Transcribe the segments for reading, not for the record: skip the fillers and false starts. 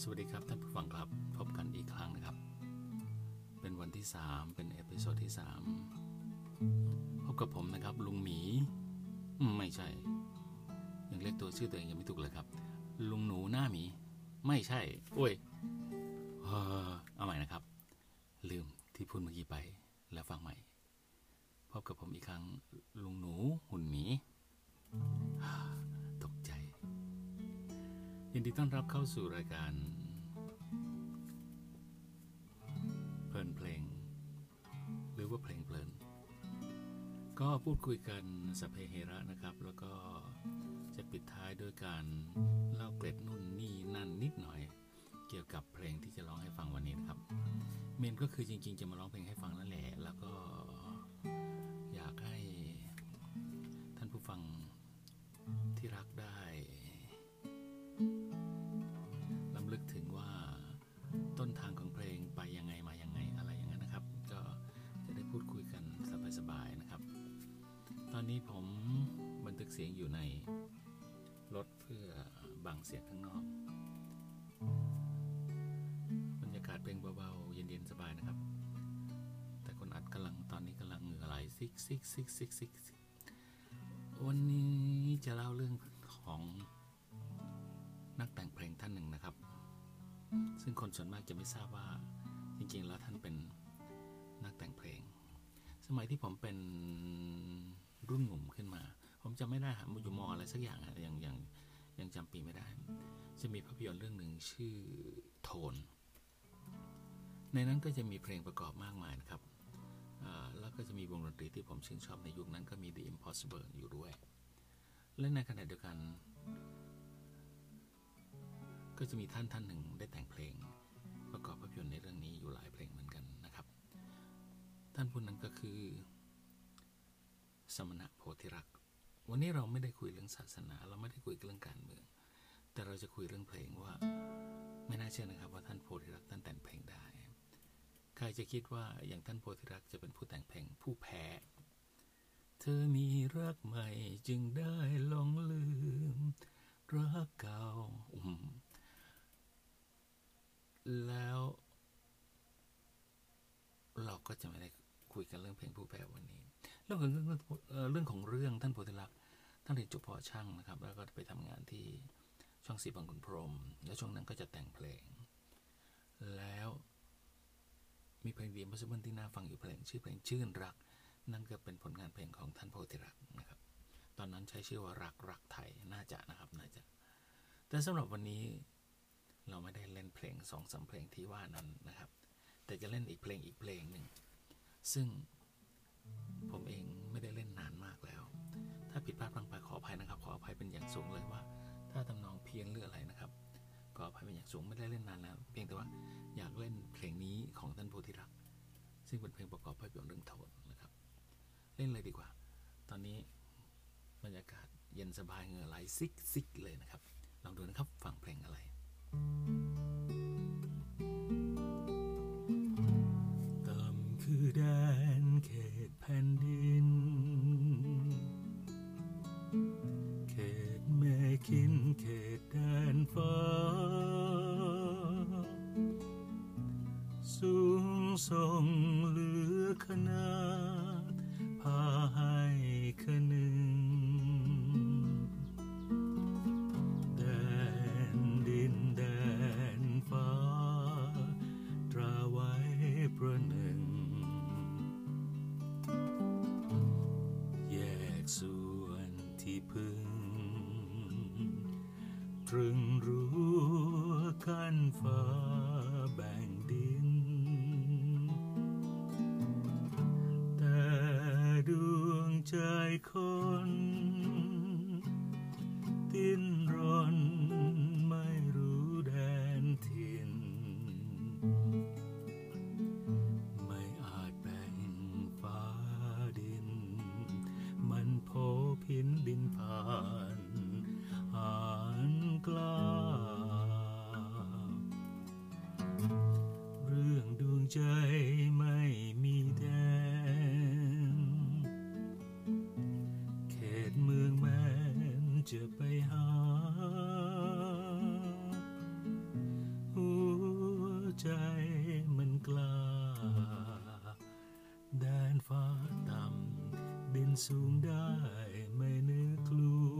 สวัสดีครับท่านผู้ฟังครับพบกันอีกครั้งนะครับเป็นวันที่3เป็นเอพิโซดที่3พบกับผมนะครับลุงหมีไม่ใช่ยังเรียกตัวชื่อตัวเองยังไม่ถูกเลยครับลุงหนูหน้าหมีไม่ใช่โอ้ยเอาใหม่นะครับลืมที่พูดเมื่อกี้ไปแล้วฟังใหม่พบกับผมอีกครั้งลุงหนูหุ่นหมีตกใจยินดีต้อนรับเข้าสู่รายการเพลินเพลงหรือว่าเพลงเพลินก็พูดคุยกันสัพเพเหระนะครับแล้วก็จะปิดท้ายด้วยการเล่าเกร็ดนู่นนี่นั่นนิดหน่อยเกี่ยวกับเพลงที่จะร้องให้ฟังวันนี้นะครับเมนก็คือจริงๆจะมาร้องเพลงให้ฟังนั่นแหละแล้วก็อยากให้ท่านผู้ฟังที่รักได้รำลึกถึงว่าต้นทางของเพลงไปยังไงมายังไงอะไรอย่างนั้นนะครับก็จะได้พูดคุยกันสบายๆนะครับตอนนี้ผมบันทึกเสียงอยู่ในรถเพื่อบังเสียงข้างนอกบรรยากาศเพลงเบาๆเย็นๆสบายนะครับแต่คนอัดตอนนี้กำลังเหงื่อไหลซิกวันนี้จะเล่าเรื่องของนักแต่งเพลงท่านหนึ่งนะครับซึ่งคนส่วนมากจะไม่ทราบว่าจริงๆแล้วท่านเป็นนักแต่งเพลงสมัยที่ผมเป็นรุ่นหนุ่มขึ้นมาผมจำไม่ได้ฮะอยู่ม.อะไรสักอย่างฮะยังจำปีไม่ได้จะมีภาพยนตร์เรื่องหนึ่งชื่อโทนในนั้นก็จะมีเพลงประกอบมากมายนะครับแล้วก็จะมีวงดนตรีที่ผมชื่นชอบในยุคนั้นก็มี The Impossible อยู่ด้วยและในขณะเดียวกันก็จะมีท่านหนึ่งได้แต่งเพลงประกอบภาพยนตร์ในเรื่องนี้อยู่หลายเพลงเหมือนกันนะครับท่านผู้นั้นก็คือสมณะโพธิรักษ์วันนี้เราไม่ได้คุยเรื่องศาสนาเราไม่ได้คุยเรื่องการเมืองแต่เราจะคุยเรื่องเพลงว่าไม่น่าเชื่อนะครับว่าท่านโพธิรักษ์ท่านแต่งเพลงได้ใครจะคิดว่าอย่างท่านโพธิรักษ์จะเป็นผู้แต่งเพลงผู้แพ้เธอมีรักใหม่จึงได้หลงลืมรักเก่าแล้วเราก็จะไม่ได้คุยกันเรื่องเพลงผู้แพ้วันนี้เรื่องของท่านโพธิรักษ์ท่านเรียนจบเพาะช่างนะครับแล้วก็ไปทำงานที่ช่องสีบางขุนพรหมแล้วช่วงนั้นก็จะแต่งเพลงแล้วมีเพลงThe Impossibleที่น่าฟังอยู่เพลงชื่อเพลงชื่นรักนั่นก็เป็นผลงานเพลงของท่านโพธิรักษ์นะครับตอนนั้นใช้ชื่อว่ารักไทยน่าจะแต่สำหรับวันนี้เราไม่ได้เล่นเพลง 2-3 เพลงที่ว่านั้นนะครับแต่จะเล่นอีกเพลงหนึ่งซึ่งผมเองไม่ได้เล่นนานมากแล้วถ้าผิดพลาดพลั้งไปขออภัยนะครับขออภัยเป็นอย่างสูงเลยว่าถ้าทำนองเพี้ยนหรืออะไรนะครับขออภัยเป็นอย่างสูงไม่ได้เล่นนานแล้วเพียงแต่ว่าอยากเล่นเพลงนี้ของท่านโพธิรักษ์ซึ่งเป็นเพลงประกอบภาพยนตร์เรื่องโทนนะครับเล่นเลยดีกว่าตอนนี้บรรยากาศเย็นสบายเหงื่อไหลซิกเลยนะครับลองดูนะครับฟังเพลงอะไรต่ำคือแดนเขตแผ่นดินเขตแม่กินเขตแดนฟ้าสูงส่งเหลือขนาดพาให้คนึงแดนดินแดนฟ้าตราไว้ประหนึ่งแยกส่วนที่พึงตรึงรั้วกั้นฟ้าแบ่งดินแต่ดวงใจคนดิ้นรนไม่รู้แดนถิ่นไม่อาจแบ่งฟ้าดินมันโผพินบินผ่านอ่านกล้าเรื่องดวงใจไม่มีแดนเขตเมืองแม่จะไปหา ใจมันกล้าแดนฟ้าต่ำดินสูงได้ไม่นึกกลัว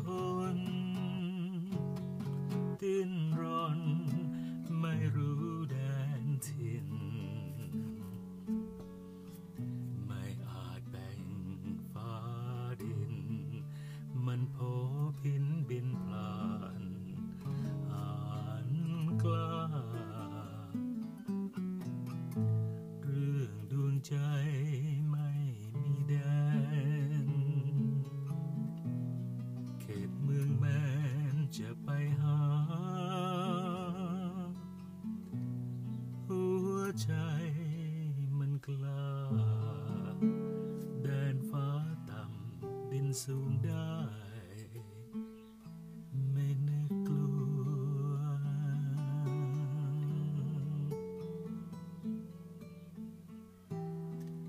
คนดิ้นรนไม่รู้แดนถิ่นไม่อาจแบ่งฟ้าดินมันโผพินบินพลานอ่านกล้าเรื่องดวงใจไม่มีแดนเมืองแม่จะไปหาหัวใจมันกล้าแดนฟ้าต่ำดินสูงได้ไม่นึกกลัว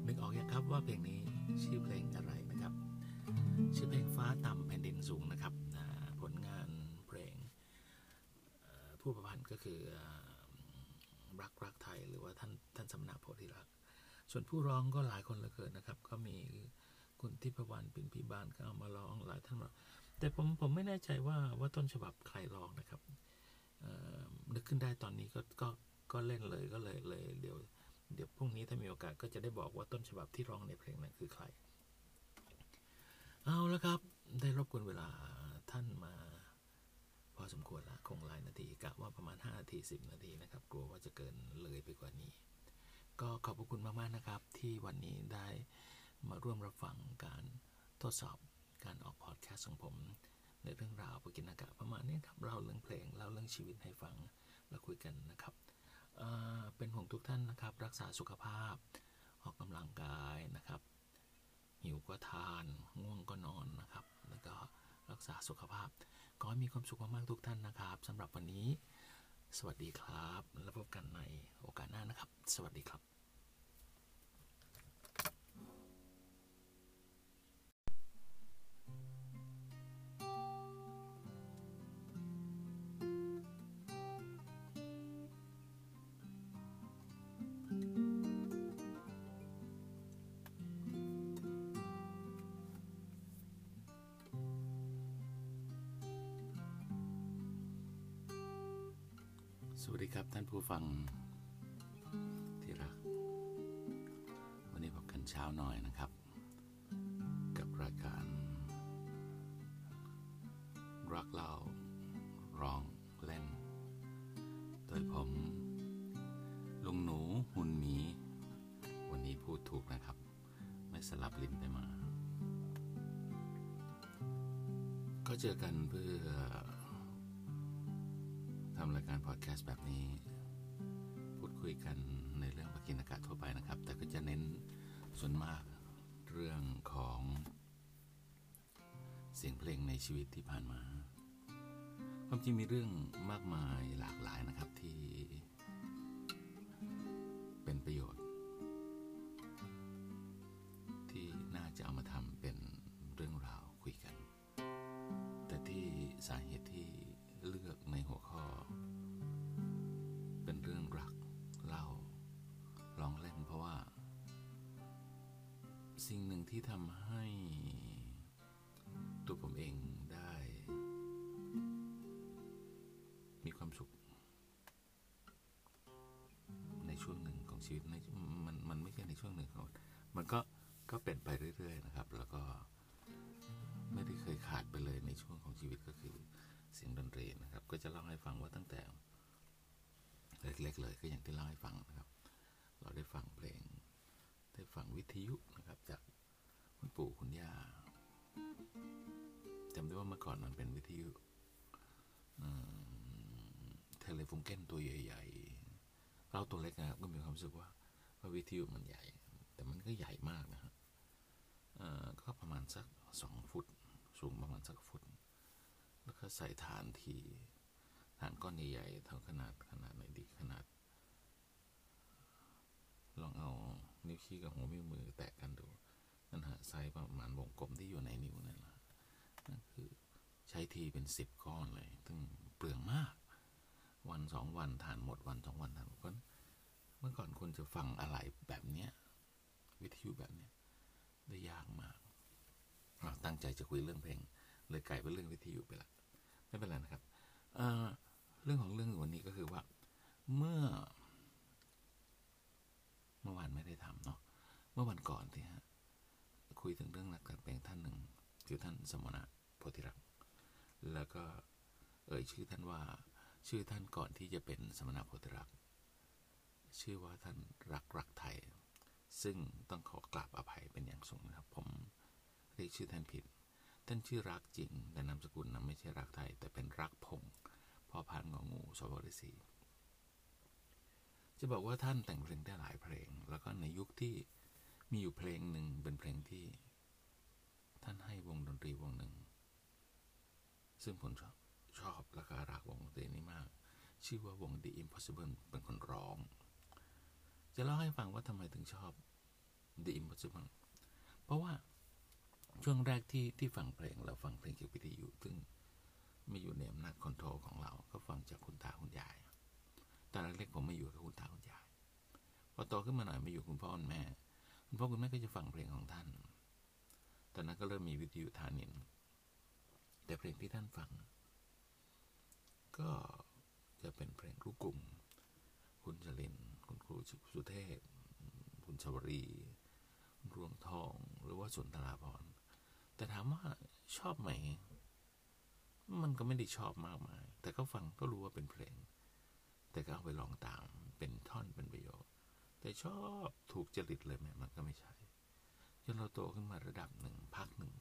นึกออกยังครับว่าเพลงนี้ชื่อเพลงอะไรนะครับชื่อเพลงฟ้าต่ำแผ่นดินสูงนะครับผลงานเพลงผู้ประพันธ์ก็คือรักไทยหรือว่าท่านสมณโพธิรักส่วนผู้ร้องก็หลายคนเหลือเกินนะครับก็มีคุณทิพวรรณปิ่นพิบาลก็เอามาร้องหลายท่านแต่ผมไม่แน่ใจว่าต้นฉบับใครร้องนะครับนึกขึ้นได้ตอนนี้ก็เล่นเลยก็เลยเดี๋ยวพรุ่งนี้ถ้ามีโอกาสก็จะได้บอกว่าต้นฉบับที่ร้องในเพลงนั้นคือใครเอาละครับได้รบกวนเวลาท่านมาพอสมควรละคงหลายนาทีกะว่าประมาณ5นาที10นาทีนะครับกลัวว่าจะเกินเลยไปกว่านี้ก็ขอบพระคุณมากๆนะครับที่วันนี้ได้มาร่วมรับฟังการทดสอบการออกพอดแคสต์ของผมในเรื่องราวปกิณกะประมาณนี้ครับเล่าเรื่องเพลงเล่าเรื่องชีวิตให้ฟังแล้วคุยกันนะครับเป็นห่วงทุกท่านนะครับรักษาสุขภาพออกกำลังกายนะครับหิวก็ทานง่วงก็นอนนะครับแล้วก็รักษาสุขภาพก็มีความสุขมากๆทุกท่านนะครับสำหรับวันนี้สวัสดีครับแล้วพบกันในโอกาสหน้านะครับสวัสดีครับสวัสดีครับท่านผู้ฟังที่รักวันนี้พบกันเช้าหน่อยนะครับกับรายการรักเล่าร้องเล่นโดยผมลุงหนูหุ่นหมีวันนี้พูดถูกนะครับไม่สลับลิ้นไปมาก็เจอกันเพื่อทำรายการพอดแคสต์แบบนี้พูดคุยกันในเรื่องปกิณกะทั่วไปนะครับแต่ก็จะเน้นส่วนมากเรื่องของเสียงเพลงในชีวิตที่ผ่านมาความจริงมีเรื่องมากมายหลากหลายนะครับที่เป็นประโยชน์ที่น่าจะเอามาทำเป็นเรื่องราวคุยกันแต่ที่สาเหตุที่เลือกในหัวข้อเป็นเรื่องรักเล่าร้องเล่นเพราะว่าสิ่งหนึ่งที่ทำให้ตัวผมเองได้มีความสุขในช่วงหนึ่งของชีวิตมันไม่ใช่ในช่วงหนึ่งครับมันก็เป็นไปเรื่อยๆนะครับแล้วก็ไม่ได้เคยขาดไปเลยในช่วงของชีวิตก็คือเสียงดนตรีนะครับก็จะเล่าให้ฟังว่าตั้งแต่เล็กๆเลยก็อย่างที่เล่าให้ฟังนะครับเราได้ฟังเพลงได้ฟังวิทยุนะครับจากคุณปู่คุณย่าจำได้ว่าเมื่อก่อนมันเป็นวิทยุเทเล รือฟุงเก้นตัวใหญ่ๆเราตัวเล็กนะครับก็มีความรู้สึกว่าวิทยุมันใหญ่แต่มันก็ใหญ่มากนะฮะก็ประมาณสัก2ฟุตสูงประมาณสักฟุตแล้วก็ใส่ฐานที่ฐานก้อนใหญ่ๆเท่าขนาดไหนดีขนาดลองเอานิ้วชี้กับหัวมือแตะกันดูนั่นฮะไซส์ประมาณวงกลมที่อยู่ในนิ้วนั่นแหละนั่นคือใช้ทีเป็น10ก้อนเลยซึ่งเปลืองมากวัน2วันฐานหมดวัน2วันฐานหมดก็เมื่อก่อนคนจะฟังอะไรแบบเนี้ยวิทยุแบบเนี้ยได้ยากมากตั้งใจจะคุยเรื่องเพลงเลยไกลไปเรื่องวิทยุไปละไม่เป็นไรนะครับเรื่องของเรื่องวันนี้ก็คือว่าเมื่อวานไม่ได้ทำเนาะเมื่อวันก่อนที่ฮะคุยถึงเรื่องนักแต่งเพลงท่านหนึ่งชื่อท่านสมณะโพธิรักษ์แล้วก็เอ่ยชื่อท่านว่าชื่อท่านก่อนที่จะเป็นสมณะโพธิรักษ์ชื่อว่าท่านรักไทยซึ่งต้องขอกราบอภัยเป็นอย่างสูงนะครับผมเรียกชื่อท่านผิดท่านชื่อรักจริงแต่นามสกุลนั้นไม่ใช่รักไทยแต่เป็นรักพงศ์พอพันงองูสวรสีจะบอกว่าท่านแต่งเพลงได้หลายเพลงแล้วก็ในยุคที่มีอยู่เพลงหนึ่งเป็นเพลงที่ท่านให้วงดนตรีวงหนึ่งซึ่งผมชอบและก็รักวงดนตรีนี้มากชื่อว่าวง The Impossible เป็นคนร้องจะเล่าให้ฟังว่าทำไมถึงชอบ The Impossible เพราะว่าช่วงแรกที่ฟังเพลงเราฟังเพลงจากวิทยุซึ่งไม่อยู่ในอำนาจคอนโทรลของเราก็ฟังจากคุณตาคุณยายตอนเล็กๆผมไม่อยู่กับคุณตาคุณยายพอโตขึ้นมาหน่อยมาอยู่คุณพ่อคุณแม่คุณพ่อคุณแม่ก็จะฟังเพลงของท่านตอนนั้นก็เริ่มมีวิทยุธานินทร์แต่เพลงที่ท่านฟังก็จะเป็นเพลงลูกกลุ่มคุณชลินคุณครูสุเทพคุณชวรีรวงทองหรือว่าสุนทราภรณ์แต่ถามว่าชอบไหมมันก็ไม่ได้ชอบมากมายแต่ก็ฟังก็รู้ว่าเป็นเพลงแต่ก็เอาไปลองตามเป็นท่อนเป็นประโยคแต่ชอบถูกจริตเลยไหมมันก็ไม่ใช่จนเราโตขึ้นมาระดับหนึ่งพักหนึ่ง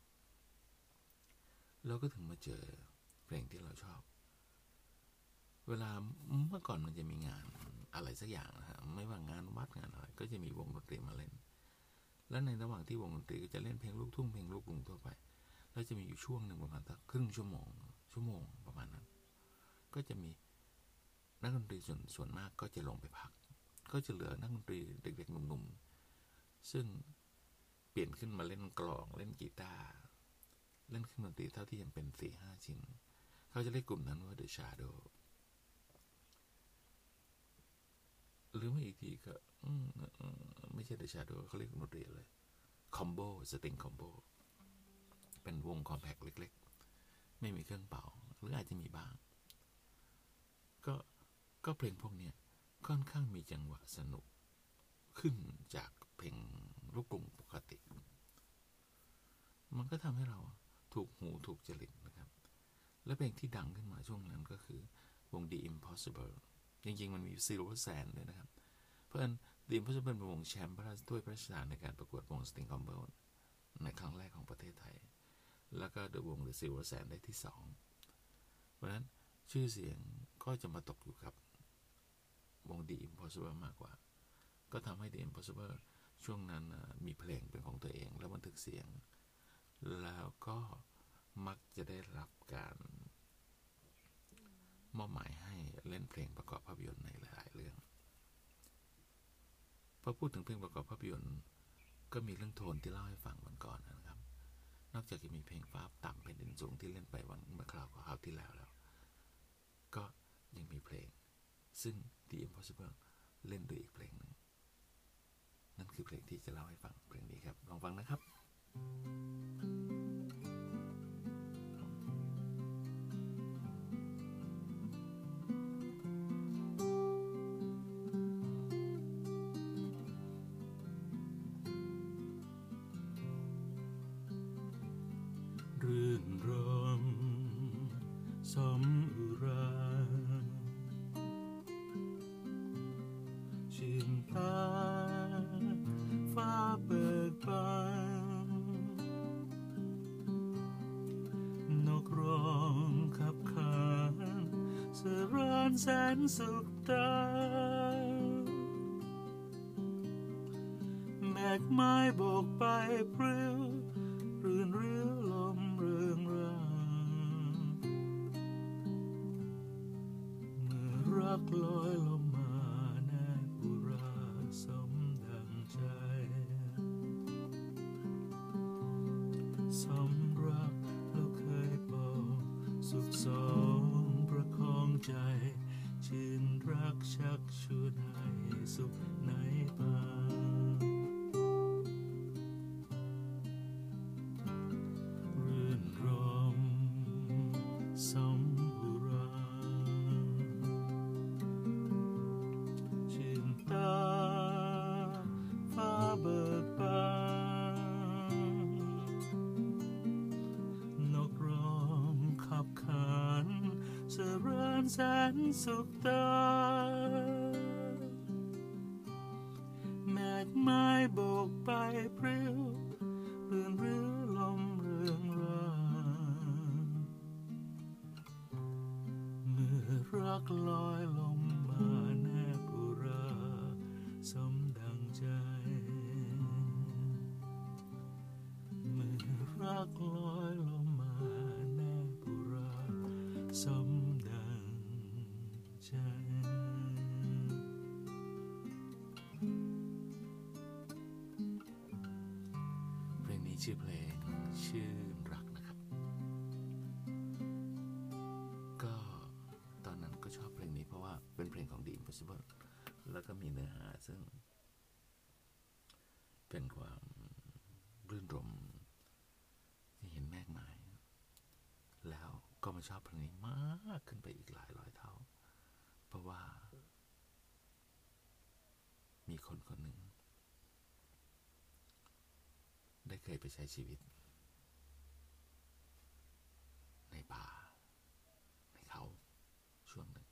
เราก็ถึงมาเจอเพลงที่เราชอบเวลาเมื่อก่อนมันจะมีงานอะไรสักอย่างนะฮะไม่ว่างานวัดงานอะไรก็จะมีวงดนตรีมาเล่นและในระหว่างที่วงดนตรีก็จะเล่นเพลงลูกทุ่งเพลงลูกกรุงทั่วไปแล้วจะมีอยู่ช่วงหนึ่งประมาณสักครึ่งชั่วโมงประมาณนั้นก็จะมีนักดนตรีส่วนมากก็จะลงไปพักก็จะเหลือนักดนตรีเด็กๆหนุ่มๆซึ่งเปลี่ยนขึ้นมาเล่นกลองเล่นกีตาร์เล่นเครื่องดนตรีเท่าที่ยังเป็น 4-5 ชิ้นเขาจะเรียกกลุ่มนั้นว่า The Shadow หรือไม่อีกทีก็ไม่ใช่ The Shadow เขาเรียกดนตรีเลย Combo String Combo เป็นวงคอมแพคเล็กๆไม่มีเครื่องเป่าหรืออาจจะมีบ้างก็เพลงพวกนี้ค่อนข้างมีจังหวะสนุกขึ้นจากเพลงลูกกรุงปกติมันก็ทำให้เราถูกหูถูกจริตนะครับและเพลงที่ดังขึ้นมาช่วงนั้นก็คือวง The Impossible จริงๆมันมี Silver Sand ด้วยนะครับเพราะฉะนั้น The Impossible เป็นวงแชมป์ถ้วยพระราชทานในการประกวดวง Sting Combo ในครั้งแรกของประเทศไทยแล้วก็วง The Silver Sand ได้ที่2เพราะฉะนั้นชื่อเสียงก็จะมาตกอยู่กับวง The Impossible มากกว่าก็ทำให้ The Impossible ช่วงนั้นมีเพลงเป็นของตัวเองแล้วบันทึกเสียงแล้วก็มักจะได้รับการมอบหมายให้เล่นเพลงประกอบภาพยนตร์ในหลายๆเรื่องพอพูดถึงเพลงประกอบภาพยนตร์ก็มีเรื่องโทนที่เล่าให้ฟังวันก่อนนะครับนอกจากจะมีเพลงฟ้าต่ำแผ่นดินสูงที่เล่นไปวันเมื่อคราวที่แล้วก็ยังมีเพลงซึ่ง The Impossible เล่นด้วยอีกเพลงหนึ่งนั่นคือเพลงที่จะเล่าให้ฟังเพลงนี้ครับลองฟังนะครับรื่นรมสำราญชื่นตาฟ้าเบิกบานนกร้องขับขานสร อนแสนสุขตาแมกไม้โบกไปเพลิวรื่นเรือลมเรืองรังเมื่อรักลอยลมมาในปุราสมดังใจสำรักเราเคยบอกสุขสมประคองใจชื่นรักชักชวนให้สุขในป่าสรานแสนสุขตาแมกไม้โบกไปเพลิวรื่นเรือลมเรืองรังเมื่อรักลอยลมมาแนบุราสมดังใจเมื่อรักลอยลมมาแนบุราสมชื่อเพลงชื่นรักนะครับก็ตอนนั้นก็ชอบเพลงนี้เพราะว่าเป็นเพลงของ The Impossible แล้วก็มีเนื้อหาซึ่งเป็นความรื่นรมที่เห็นแมกไม้แล้วก็มาชอบเพลงนี้มากขึ้นไปอีกหลายร้อยเท่าเพราะว่ามีคนคนหนึ่งได้เคยไปใช้ชีวิตในป่าในเขาช่วงหนึ่ง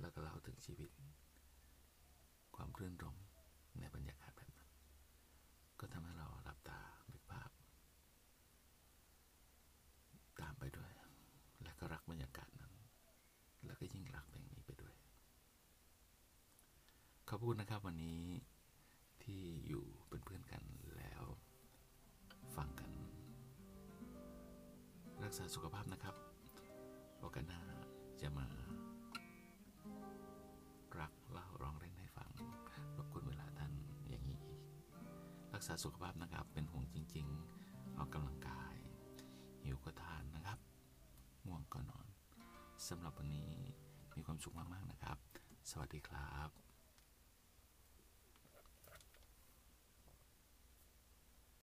แล้วก็เล่าถึงชีวิตความรื่นรมในบรรยากาศแบบนั้นก็ทำให้เราหลับตานึกภาพตามไปด้วยและก็รักบรรยากาศนั้นแล้วก็ยิ่งรักเพลงนี้ไปด้วยขอบคุณนะครับวันนี้ที่อยู่เป็นเพื่อนกันแล้วฟังกันรักษาสุขภาพนะครับโอกาสหน้าจะมารักเล่าร้องเล่นให้ฟังรบกวนเวลาท่านอย่างนี้อีกรักษาสุขภาพนะครับเป็นห่วงจริงๆออกกำลังกายหิวก็ทานนะครับง่วงก็นอนสำหรับวันนี้มีความสุขมากๆนะครับสวัสดีครับ